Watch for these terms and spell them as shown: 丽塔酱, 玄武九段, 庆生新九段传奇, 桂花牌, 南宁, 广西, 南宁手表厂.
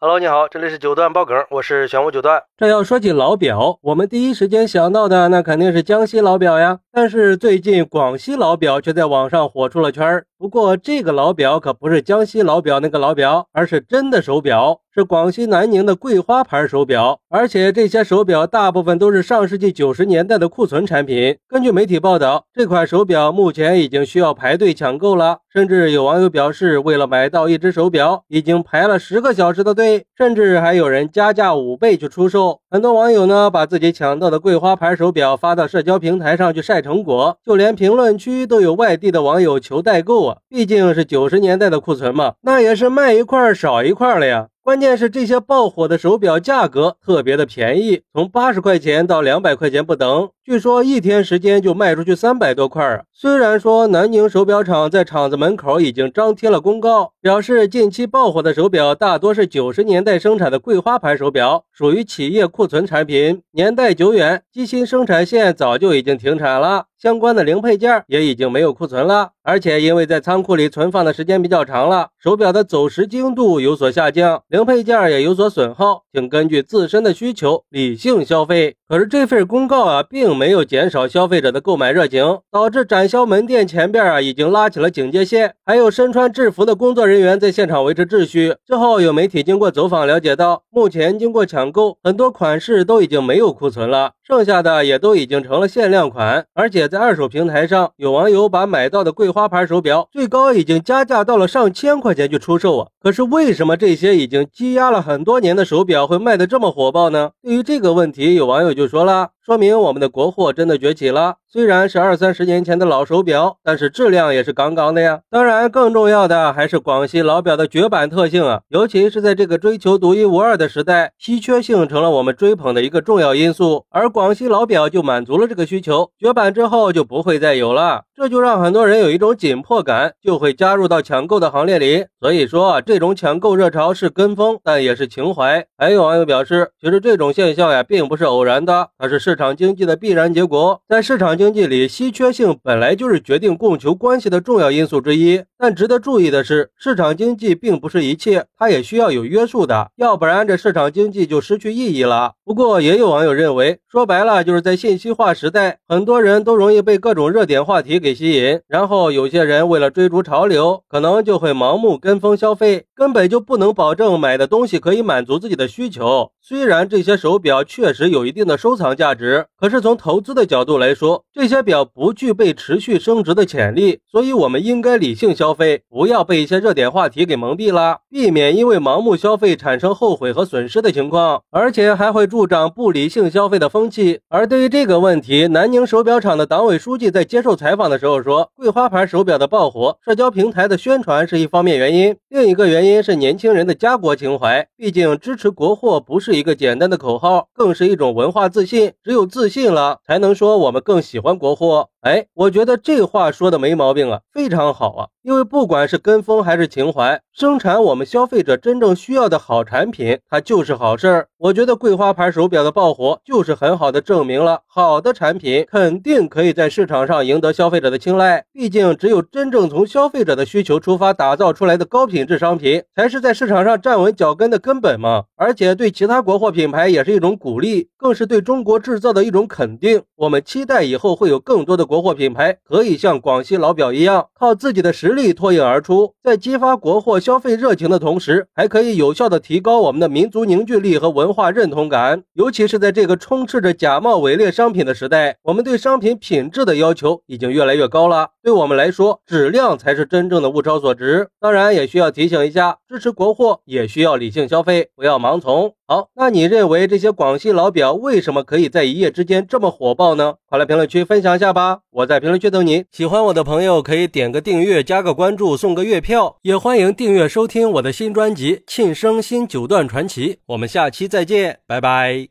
Hello， 你好，这里是九段爆梗，我是玄武九段。这要说起老表，我们第一时间想到的那肯定是江西老表呀，但是最近广西老表却在网上火出了圈。不过这个老表可不是江西老表那个老表，而是真的手表，是广西南宁的桂花牌手表，而且这些手表大部分都是上世纪90年代的库存产品。根据媒体报道，这款手表目前已经需要排队抢购了，甚至有网友表示，为了买到一只手表已经排了10个小时的队，甚至还有人加价5倍去出售。很多网友呢，把自己抢到的桂花牌手表发到社交平台上去晒成果，就连评论区都有外地的网友求代购啊，毕竟是90年代的库存嘛，那也是卖一块少一块了呀。关键是这些爆火的手表价格特别的便宜，从80块钱到200块钱不等，据说一天时间就卖出去300多块。虽然说南宁手表厂在厂子门口已经张贴了公告，表示近期爆火的手表大多是90年代生产的桂花牌手表，属于企业库存产品，年代久远，机芯生产线早就已经停产了，相关的零配件也已经没有库存了，而且因为在仓库里存放的时间比较长了，手表的走时精度有所下降，零配件也有所损耗，请根据自身的需求理性消费。可是这份公告啊，并没有减少消费者的购买热情，导致展销门店前边已经拉起了警戒线，还有身穿制服的工作人员在现场维持秩序。之后有媒体经过走访了解到，目前经过抢购，很多款式都已经没有库存了，剩下的也都已经成了限量款，而且在二手平台上，有网友把买到的桂花牌手表最高已经加价到了上千块钱去出售啊。可是为什么这些已经积压了很多年的手表会卖得这么火爆呢？对于这个问题，有网友就说了，说明我们的国货真的崛起了，虽然是20-30年前的老手表，但是质量也是杠杠的呀。当然更重要的还是广西老表的绝版特性啊，尤其是在这个追求独一无二的时代，稀缺性成了我们追捧的一个重要因素，而广西老表就满足了这个需求，绝版之后就不会再有了，这就让很多人有一种紧迫感，就会加入到抢购的行列里。所以说啊，这种抢购热潮是跟风，但也是情怀。还有网友表示，其实这种现象呀，并不是偶然的，它是市场经济的必然结果。在市场经济里，稀缺性本来就是决定供求关系的重要因素之一，但值得注意的是，市场经济并不是一切，它也需要有约束的，要不然这市场经济就失去意义了。不过也有网友认为，说白了就是在信息化时代，很多人都容易被各种热点话题给吸引，然后有些人为了追逐潮流，可能就会盲目跟风消费，根本就不能保证买的东西可以满足自己的需求。虽然这些手表确实有一定的收藏价值，可是从投资的角度来说，这些表不具备持续升值的潜力，所以我们应该理性消费，不要被一些热点话题给蒙蔽了，避免因为盲目消费产生后悔和损失的情况，而且还会助长不理性消费的风气。而对于这个问题，南宁手表厂的党委书记在接受采访的时候说，桂花牌手表的爆火，社交平台的宣传是一方面原因，另一个原因是年轻人的家国情怀，毕竟支持国货不是一个简单的口号，更是一种文化自信，只有自信了，才能说我们更喜欢国货。哎，我觉得这话说的没毛病啊，非常好啊。因为不管是跟风还是情怀，生产我们消费者真正需要的好产品，它就是好事儿。我觉得桂花牌手表的爆火就是很好的证明了，好的产品肯定可以在市场上赢得消费者的青睐，毕竟只有真正从消费者的需求出发打造出来的高品质商品，才是在市场上站稳脚跟的根本嘛。而且对其他国货品牌也是一种鼓励，更是对中国制造的一种肯定。我们期待以后会有更多的国货品牌可以像广西老表一样，靠自己的实力脱颖而出，在激发国货消费热情的同时，还可以有效地提高我们的民族凝聚力和文化认同感。尤其是在这个充斥着假冒伪劣商品的时代，我们对商品品质的要求已经越来越高了，对我们来说，质量才是真正的物超所值。当然也需要提醒一下，支持国货也需要理性消费，不要盲从。好，那你认为这些广西老表为什么可以在一夜之间这么火爆呢？快来评论区分享一下吧，我在评论区等你。喜欢我的朋友可以点个订阅，加个关注，送个月票，也欢迎订阅收听我的新专辑《庆生新九段传奇》，我们下期再见，拜拜。